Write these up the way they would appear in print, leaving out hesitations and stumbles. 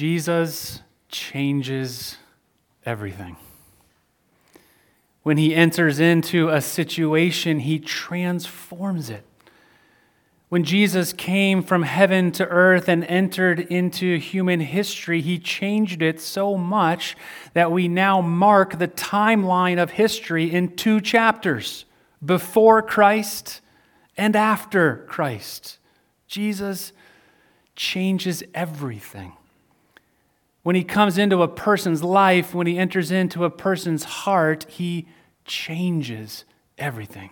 Jesus changes everything. When he enters into a situation, he transforms it. When Jesus came from heaven to earth and entered into human history, he changed it so much that we now mark the timeline of history in 2 chapters, before Christ and after Christ. Jesus changes everything. When he comes into a person's life, when he enters into a person's heart, he changes everything.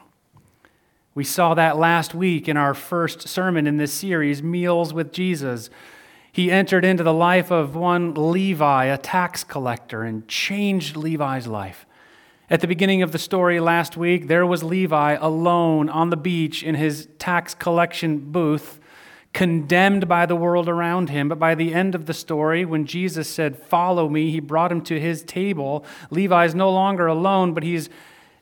We saw that last week in our first sermon in this series, Meals with Jesus. He entered into the life of one Levi, a tax collector, and changed Levi's life. At the beginning of the story last week, there was Levi alone on the beach in his tax collection booth, condemned by the world around him. But by the end of the story, when Jesus said, "Follow me," he brought him to his table. Levi is no longer alone, but he's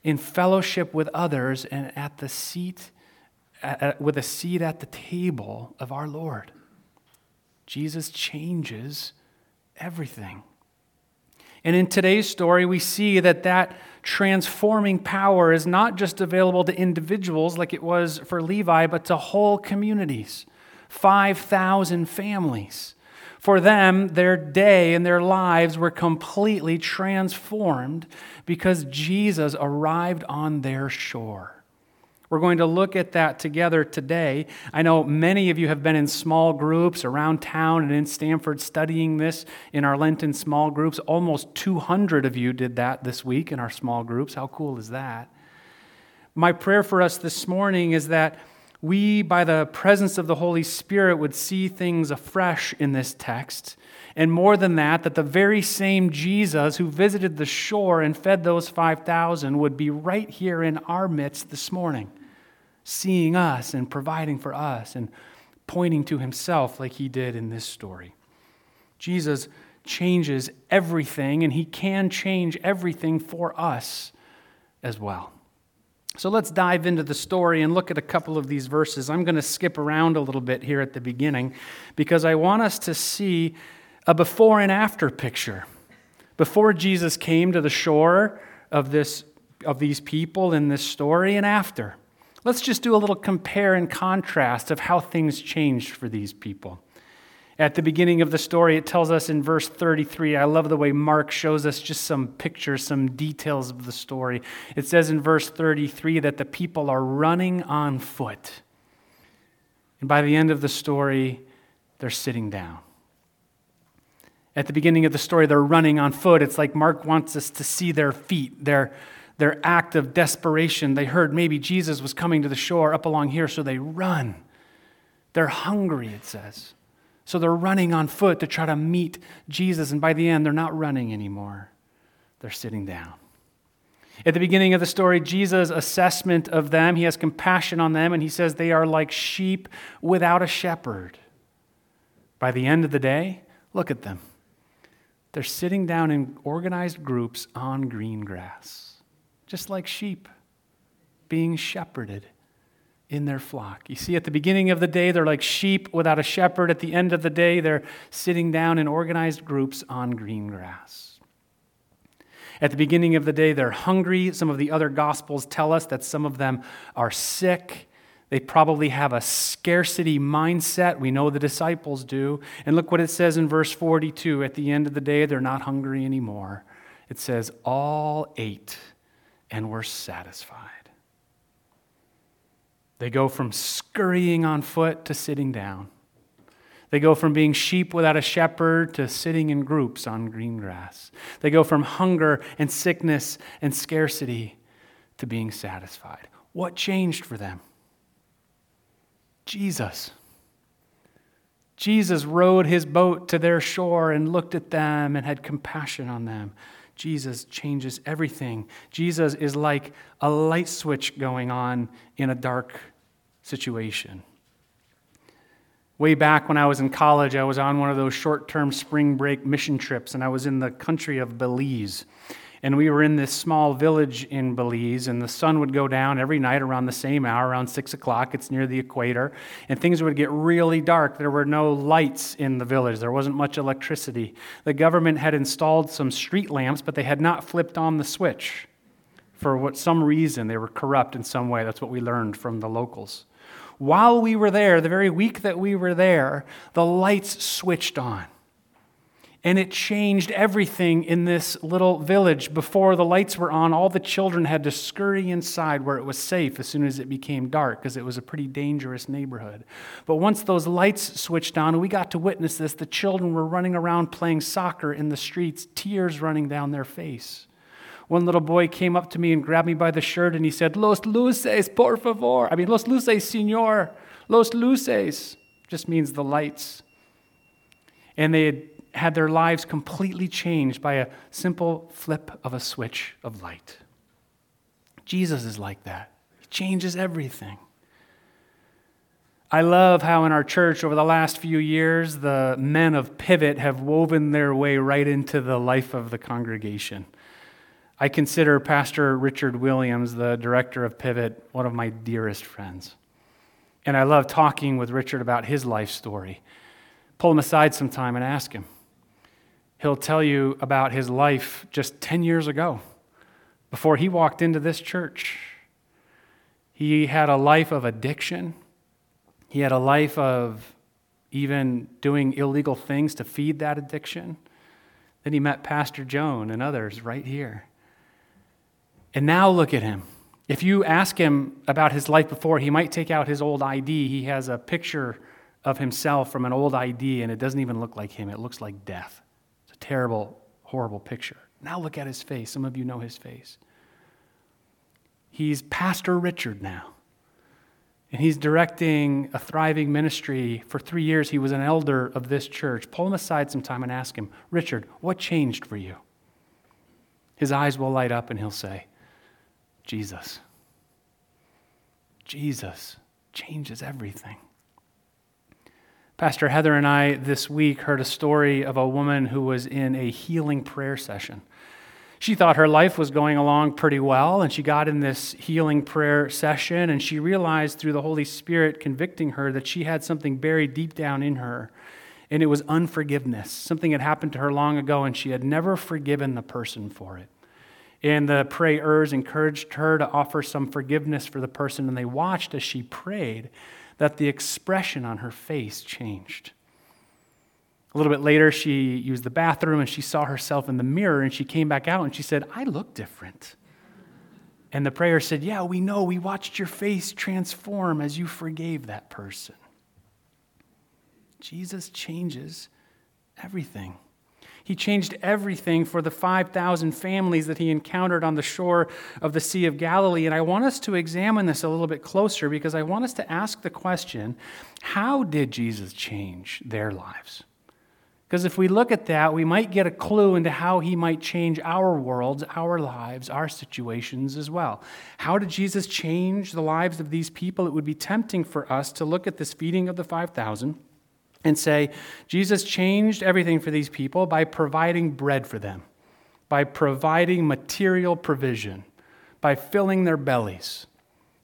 in fellowship with others and with a seat at the table of our Lord. Jesus changes everything. And in today's story, we see that transforming power is not just available to individuals like it was for Levi, but to whole communities, 5,000 families. For them, their day and their lives were completely transformed because Jesus arrived on their shore. We're going to look at that together today. I know many of you have been in small groups around town and in Stamford studying this in our Lenten small groups. Almost 200 of you did that this week in our small groups. How cool is that? My prayer for us this morning is that we, by the presence of the Holy Spirit, would see things afresh in this text. And more than that the very same Jesus who visited the shore and fed those 5,000 would be right here in our midst this morning, seeing us and providing for us and pointing to himself like he did in this story. Jesus changes everything, and he can change everything for us as well. So let's dive into the story and look at a couple of these verses. I'm going to skip around a little bit here at the beginning because I want us to see a before and after picture. Before Jesus came to the shore of these people in this story and after. Let's just do a little compare and contrast of how things changed for these people. At the beginning of the story, it tells us in verse 33, I love the way Mark shows us just some pictures, some details of the story. It says in verse 33 that the people are running on foot. And by the end of the story, they're sitting down. At the beginning of the story, they're running on foot. It's like Mark wants us to see their feet, their act of desperation. They heard maybe Jesus was coming to the shore up along here, so they run. They're hungry, it says. So they're running on foot to try to meet Jesus, and by the end, they're not running anymore. They're sitting down. At the beginning of the story, Jesus' assessment of them, he has compassion on them, and he says they are like sheep without a shepherd. By the end of the day, look at them. They're sitting down in organized groups on green grass, just like sheep being shepherded in their flock. You see, at the beginning of the day, they're like sheep without a shepherd. At the end of the day, they're sitting down in organized groups on green grass. At the beginning of the day, they're hungry. Some of the other Gospels tell us that some of them are sick. They probably have a scarcity mindset. We know the disciples do. And look what it says in verse 42. At the end of the day, they're not hungry anymore. It says, all ate and were satisfied. They go from scurrying on foot to sitting down. They go from being sheep without a shepherd to sitting in groups on green grass. They go from hunger and sickness and scarcity to being satisfied. What changed for them? Jesus rowed his boat to their shore and looked at them and had compassion on them. Jesus changes everything. Jesus is like a light switch going on in a dark situation. Way back when I was in college, I was on one of those short-term spring break mission trips, and I was in the country of Belize. And we were in this small village in Belize, and the sun would go down every night around the same hour, around 6 o'clock. It's near the equator. And things would get really dark. There were no lights in the village. There wasn't much electricity. The government had installed some street lamps, but they had not flipped on the switch. For what some reason, they were corrupt in some way. That's what we learned from the locals. While we were there, the very week that we were there, the lights switched on. And it changed everything in this little village. Before the lights were on, all the children had to scurry inside where it was safe as soon as it became dark, because it was a pretty dangerous neighborhood. But once those lights switched on, we got to witness this. The children were running around playing soccer in the streets, tears running down their face. One little boy came up to me and grabbed me by the shirt, and he said, "Los luces, por favor." I mean, "Los luces, señor." Los luces just means the lights. And they had their lives completely changed by a simple flip of a switch of light. Jesus is like that. He changes everything. I love how in our church over the last few years, the men of Pivot have woven their way right into the life of the congregation. I consider Pastor Richard Williams, the director of Pivot, one of my dearest friends. And I love talking with Richard about his life story. Pull him aside sometime and ask him. He'll tell you about his life just 10 years ago, before he walked into this church. He had a life of addiction. He had a life of even doing illegal things to feed that addiction. Then he met Pastor Joan and others right here. And now look at him. If you ask him about his life before, he might take out his old ID. He has a picture of himself from an old ID, and it doesn't even look like him. It looks like death. Terrible, horrible picture. Now look at his face. Some of you know his face. He's Pastor Richard now. And he's directing a thriving ministry. For 3 years, he was an elder of this church. Pull him aside sometime and ask him, "Richard, what changed for you?" His eyes will light up and he'll say, "Jesus." Jesus changes everything. Pastor Heather and I this week heard a story of a woman who was in a healing prayer session. She thought her life was going along pretty well, and she got in this healing prayer session, and she realized through the Holy Spirit convicting her that she had something buried deep down in her, and it was unforgiveness. Something had happened to her long ago, and she had never forgiven the person for it. And the prayers encouraged her to offer some forgiveness for the person, and they watched as she prayed that the expression on her face changed. A little bit later, she used the bathroom, and she saw herself in the mirror, and she came back out, and she said, "I look different." And the prayer said, "Yeah, we know. We watched your face transform as you forgave that person." Jesus changes everything. He changed everything for the 5,000 families that he encountered on the shore of the Sea of Galilee. And I want us to examine this a little bit closer, because I want us to ask the question, how did Jesus change their lives? Because if we look at that, we might get a clue into how he might change our worlds, our lives, our situations as well. How did Jesus change the lives of these people? It would be tempting for us to look at this feeding of the 5,000 and say, Jesus changed everything for these people by providing bread for them, by providing material provision, by filling their bellies,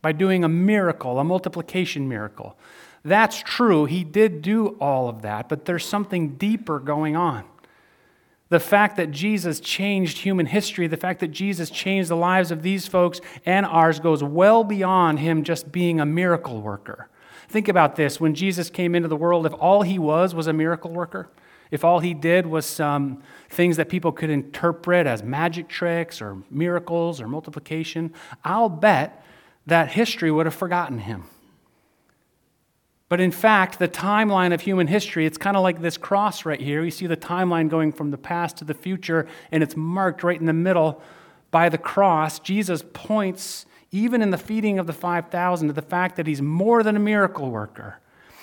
by doing a miracle, a multiplication miracle. That's true, he did do all of that, but there's something deeper going on. The fact that Jesus changed human history, the fact that Jesus changed the lives of these folks and ours goes well beyond him just being a miracle worker. Think about this. When Jesus came into the world, if all he was a miracle worker, if all he did was some things that people could interpret as magic tricks or miracles or multiplication, I'll bet that history would have forgotten him. But in fact, the timeline of human history, it's kind of like this cross right here. You see the timeline going from the past to the future, and it's marked right in the middle by the cross. Jesus points, even in the feeding of the 5,000, to the fact that he's more than a miracle worker.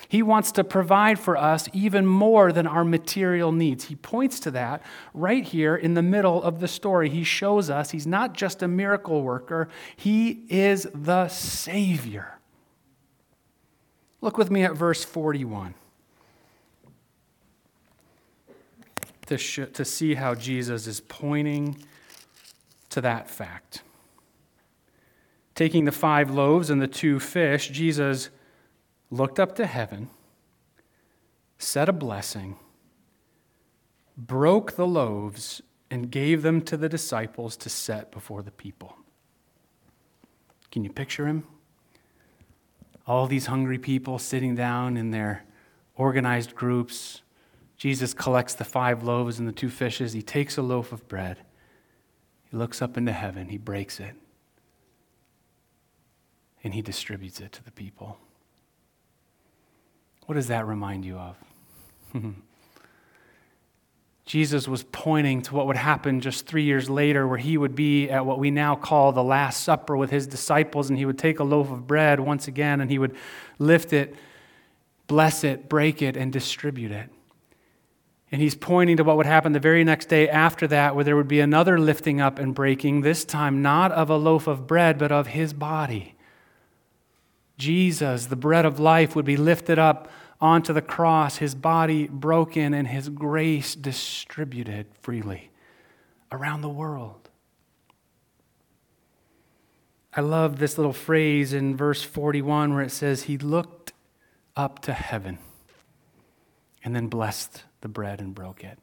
He wants to provide for us even more than our material needs. He points to that right here in the middle of the story. He shows us he's not just a miracle worker, he is the Savior. Look with me at verse 41 to see how Jesus is pointing to that fact. Taking the 5 loaves and the 2 fish, Jesus looked up to heaven, said a blessing, broke the loaves, and gave them to the disciples to set before the people. Can you picture him? All these hungry people sitting down in their organized groups. Jesus collects the 5 loaves and the 2 fishes. He takes a loaf of bread. He looks up into heaven. He breaks it. And he distributes it to the people. What does that remind you of? Jesus was pointing to what would happen just 3 years later, where he would be at what we now call the Last Supper with his disciples, and he would take a loaf of bread once again, and he would lift it, bless it, break it, and distribute it. And he's pointing to what would happen the very next day after that, where there would be another lifting up and breaking, this time not of a loaf of bread, but of his body. Jesus, the bread of life, would be lifted up onto the cross, his body broken and his grace distributed freely around the world. I love this little phrase in verse 41 where it says, he looked up to heaven and then blessed the bread and broke it.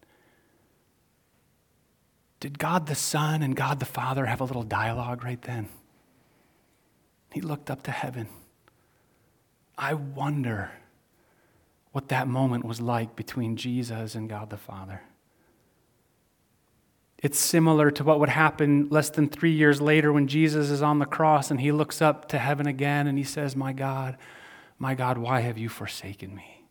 Did God the Son and God the Father have a little dialogue right then? He looked up to heaven. I wonder what that moment was like between Jesus and God the Father. It's similar to what would happen less than 3 years later when Jesus is on the cross and he looks up to heaven again and he says, my God, why have you forsaken me?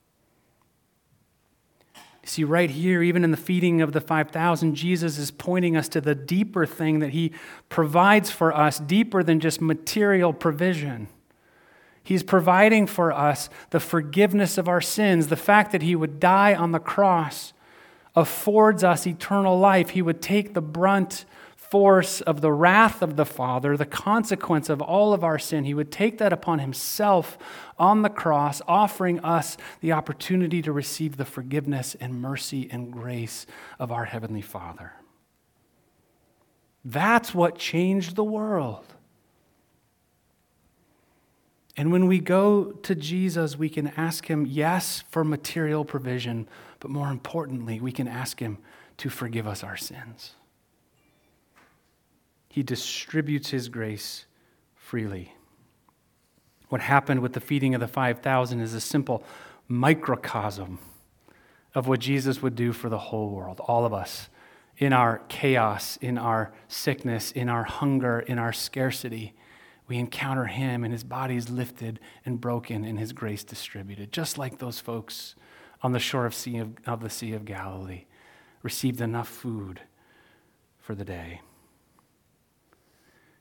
You see, right here, even in the feeding of the 5,000, Jesus is pointing us to the deeper thing that he provides for us, deeper than just material provision. He's providing for us the forgiveness of our sins. The fact that he would die on the cross affords us eternal life. He would take the brunt force of the wrath of the Father, the consequence of all of our sin. He would take that upon himself on the cross, offering us the opportunity to receive the forgiveness and mercy and grace of our Heavenly Father. That's what changed the world. And when we go to Jesus, we can ask him, yes, for material provision, but more importantly, we can ask him to forgive us our sins. He distributes his grace freely. What happened with the feeding of the 5,000 is a simple microcosm of what Jesus would do for the whole world, all of us, in our chaos, in our sickness, in our hunger, in our scarcity. We encounter him and his body is lifted and broken and his grace distributed. Just like those folks on the shore of the Sea of Galilee received enough food for the day.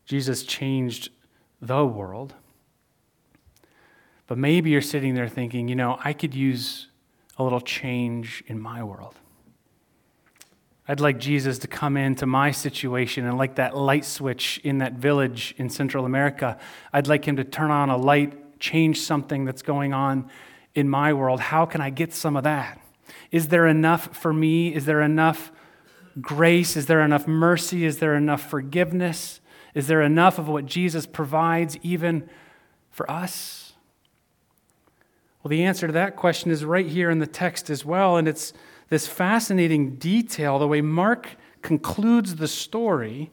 Jesus changed the world. But maybe you're sitting there thinking, I could use a little change in my world. I'd like Jesus to come into my situation, and like that light switch in that village in Central America, I'd like him to turn on a light, change something that's going on in my world. How can I get some of that? Is there enough for me? Is there enough grace? Is there enough mercy? Is there enough forgiveness? Is there enough of what Jesus provides even for us? Well, the answer to that question is right here in the text as well, and it's this fascinating detail, the way Mark concludes the story.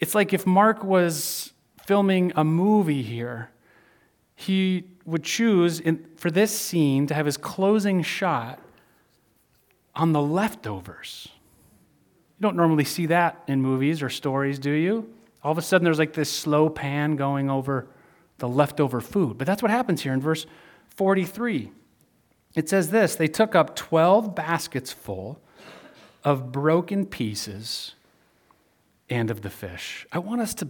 It's like if Mark was filming a movie here, he would choose for this scene to have his closing shot on the leftovers. You don't normally see that in movies or stories, do you? All of a sudden there's like this slow pan going over the leftover food. But that's what happens here in verse 43. It says this, they took up 12 baskets full of broken pieces and of the fish. I want us to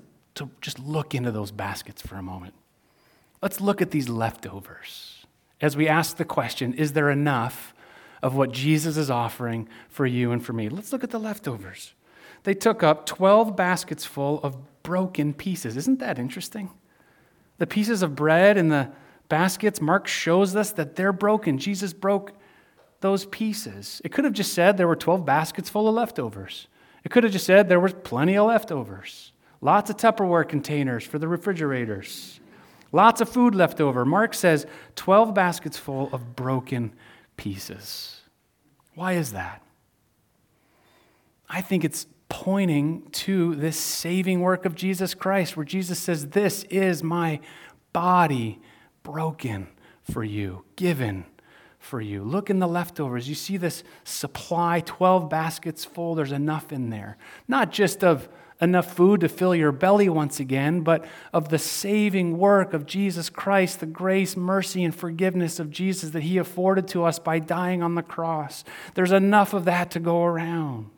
just look into those baskets for a moment. Let's look at these leftovers as we ask the question, is there enough of what Jesus is offering for you and for me? Let's look at the leftovers. They took up 12 baskets full of broken pieces. Isn't that interesting? The pieces of bread and the baskets, Mark shows us that they're broken. Jesus broke those pieces. It could have just said there were 12 baskets full of leftovers. It could have just said there was plenty of leftovers. Lots of Tupperware containers for the refrigerators. Lots of food left over. Mark says 12 baskets full of broken pieces. Why is that? I think it's pointing to this saving work of Jesus Christ, where Jesus says, "This is my body broken for you, given for you." Look in the leftovers. You see this supply, 12 baskets full. There's enough in there. Not just of enough food to fill your belly once again, but of the saving work of Jesus Christ, the grace, mercy, and forgiveness of Jesus that he afforded to us by dying on the cross. There's enough of that to go around.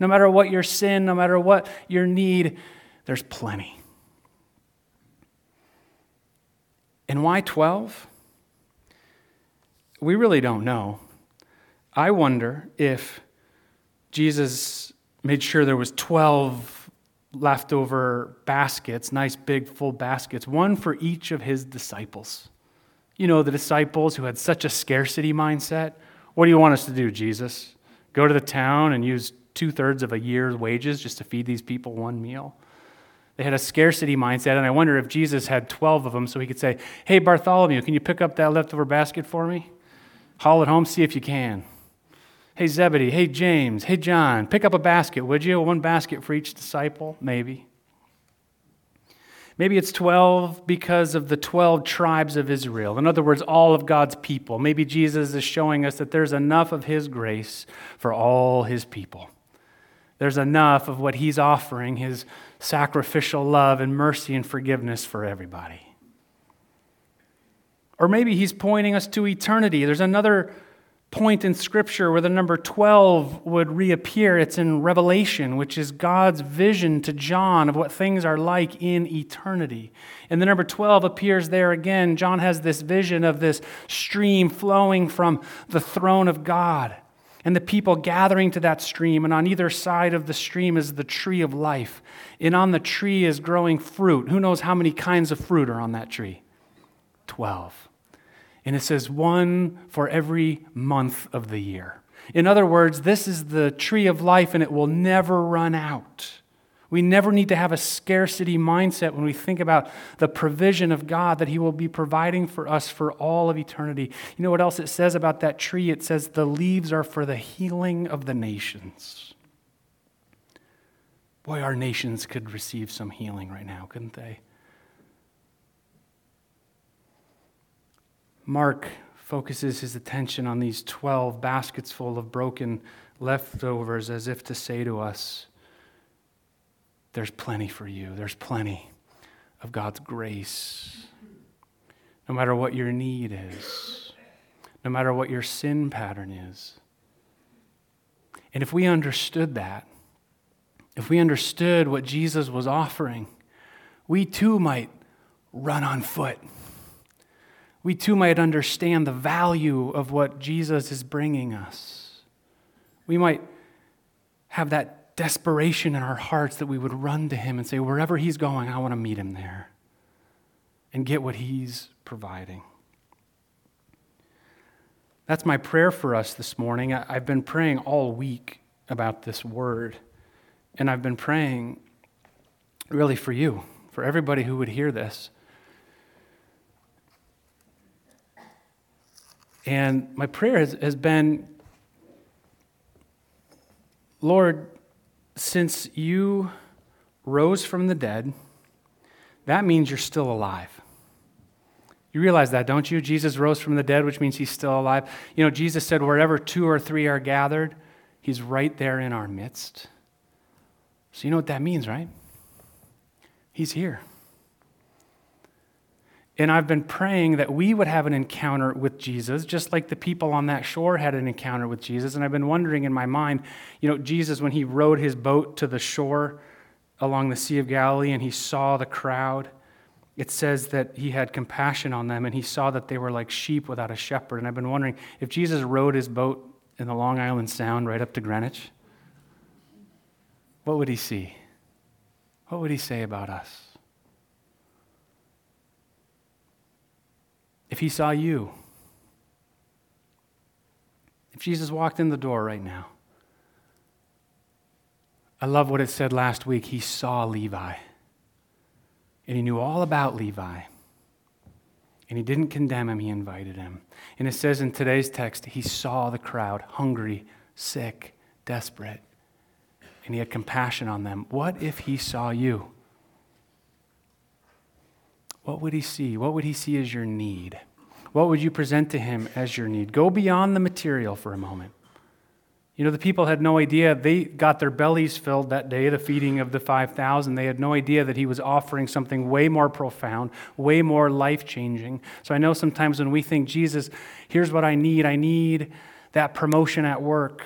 No matter what your sin, no matter what your need, there's plenty. And why 12? We really don't know. I wonder if Jesus made sure there was 12 leftover baskets, nice big full baskets, one for each of his disciples. You know, the disciples who had such a scarcity mindset. What do you want us to do, Jesus? Go to the town and use 2/3 of a year's wages just to feed these people one meal? They had a scarcity mindset, and I wonder if Jesus had 12 of them so he could say, "Hey, Bartholomew, can you pick up that leftover basket for me? Haul it home, see if you can. Hey, Zebedee, hey, James, hey, John, pick up a basket, would you? One basket for each disciple," maybe. Maybe it's 12 because of the 12 tribes of Israel. In other words, all of God's people. Maybe Jesus is showing us that there's enough of his grace for all his people. There's enough of what he's offering, his sacrificial love and mercy and forgiveness for everybody. Or maybe he's pointing us to eternity. There's another point in Scripture where the number 12 would reappear. It's in Revelation, which is God's vision to John of what things are like in eternity. And the number 12 appears there again. John has this vision of this stream flowing from the throne of God and the people gathering to that stream. And on either side of the stream is the tree of life. And on the tree is growing fruit. Who knows how many kinds of fruit are on that tree? 12. And it says one for every month of the year. In other words, this is the tree of life and it will never run out. We never need to have a scarcity mindset when we think about the provision of God that he will be providing for us for all of eternity. You know what else it says about that tree? It says the leaves are for the healing of the nations. Boy, our nations could receive some healing right now, couldn't they? Mark focuses his attention on these 12 baskets full of broken leftovers as if to say to us, there's plenty for you. There's plenty of God's grace. No matter what your need is, no matter what your sin pattern is. And if we understood that, if we understood what Jesus was offering, we too might run on foot. We too might understand the value of what Jesus is bringing us. We might have that desperation in our hearts that we would run to him and say, wherever he's going, I want to meet him there and get what he's providing. That's my prayer for us this morning. I've been praying all week about this word, and I've been praying really for you, for everybody who would hear this. And my prayer has been, Lord, since you rose from the dead, that means you're still alive. You realize that, don't you? Jesus rose from the dead, which means he's still alive. You know, Jesus said, wherever two or three are gathered, he's right there in our midst. So you know what that means, right? He's here. And I've been praying that we would have an encounter with Jesus, just like the people on that shore had an encounter with Jesus. And I've been wondering in my mind, you know, Jesus, when he rowed his boat to the shore along the Sea of Galilee and he saw the crowd, it says that he had compassion on them and he saw that they were like sheep without a shepherd. And I've been wondering if Jesus rowed his boat in the Long Island Sound right up to Greenwich, what would he see? What would he say about us? If he saw you, if Jesus walked in the door right now, I love what it said last week. He saw Levi, and he knew all about Levi, and he didn't condemn him, he invited him. And it says in today's text, he saw the crowd, hungry, sick, desperate, and he had compassion on them. What if he saw you? What would he see? What would he see as your need? What would you present to him as your need? Go beyond the material for a moment. You know, the people had no idea. They got their bellies filled that day, the feeding of the 5,000. They had no idea that he was offering something way more profound, way more life-changing. So I know sometimes when we think, Jesus, here's what I need that promotion at work,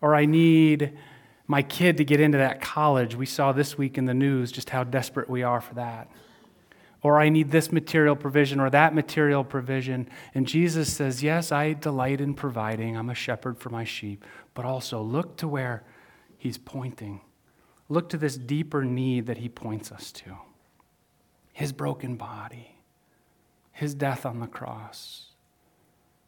or I need my kid to get into that college. We saw this week in the news just how desperate we are for that. Or I need this material provision or that material provision. And Jesus says, yes, I delight in providing. I'm a shepherd for my sheep. But also look to where he's pointing. Look to this deeper need that he points us to. His broken body, his death on the cross,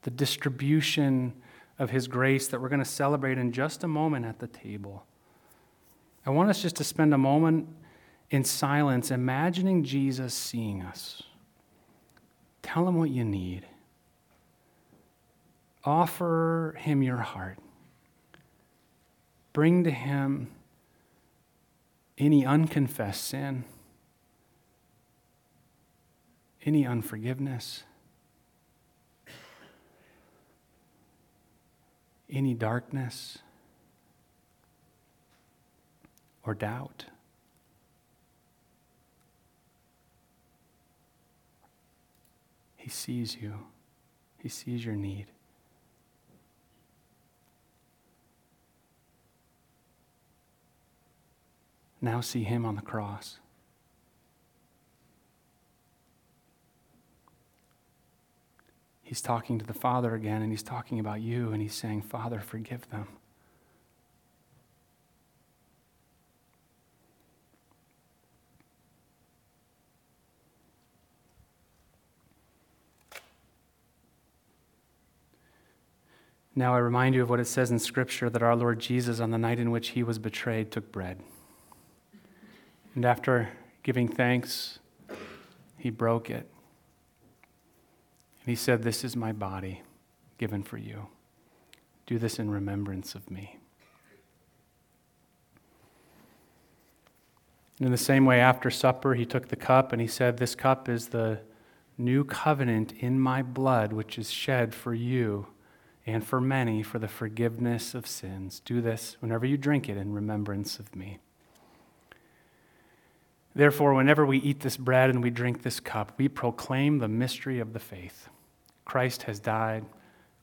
the distribution of his grace that we're going to celebrate in just a moment at the table. I want us just to spend a moment in silence, imagining Jesus seeing us. Tell him what you need. Offer him your heart. Bring to him any unconfessed sin, any unforgiveness, any darkness or doubt. He sees you. He sees your need. Now see him on the cross. He's talking to the Father again, and he's talking about you, and he's saying, Father, forgive them. Now I remind you of what it says in Scripture that our Lord Jesus, on the night in which he was betrayed, took bread. And after giving thanks, he broke it. And he said, this is my body given for you. Do this in remembrance of me. And in the same way, after supper, he took the cup and he said, this cup is the new covenant in my blood, which is shed for you and for many, for the forgiveness of sins. Do this whenever you drink it in remembrance of me. Therefore, whenever we eat this bread and we drink this cup, we proclaim the mystery of the faith. Christ has died.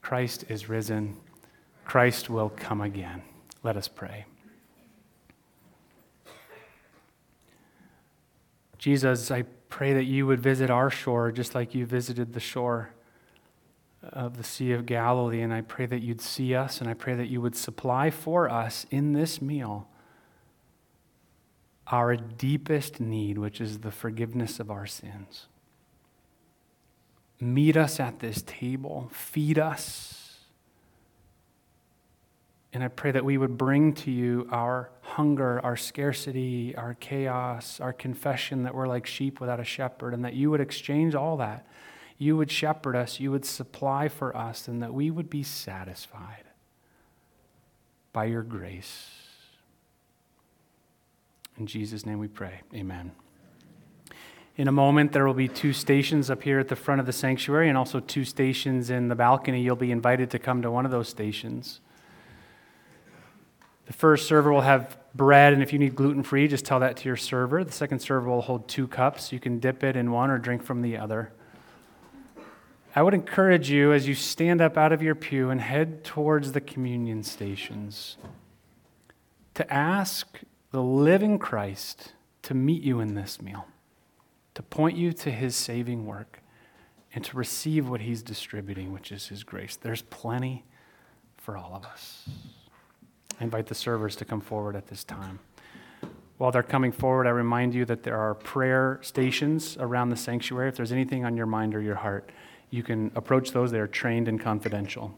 Christ is risen. Christ will come again. Let us pray. Jesus, I pray that you would visit our shore just like you visited the shore of the Sea of Galilee, and I pray that you'd see us, and I pray that you would supply for us in this meal our deepest need, which is the forgiveness of our sins. Meet us at this table, feed us, and I pray that we would bring to you our hunger, our scarcity, our chaos, our confession that we're like sheep without a shepherd, and that you would exchange all that. You would shepherd us, you would supply for us, and that we would be satisfied by your grace. In Jesus' name we pray, amen. In a moment, there will be two stations up here at the front of the sanctuary and also two stations in the balcony. You'll be invited to come to one of those stations. The first server will have bread, and if you need gluten-free, just tell that to your server. The second server will hold two cups. You can dip it in one or drink from the other. I would encourage you, as you stand up out of your pew and head towards the communion stations, to ask the living Christ to meet you in this meal, to point you to his saving work, and to receive what he's distributing, which is his grace. There's plenty for all of us. I invite the servers to come forward at this time. While they're coming forward, I remind you that there are prayer stations around the sanctuary. If there's anything on your mind or your heart, you can approach those. They are trained and confidential.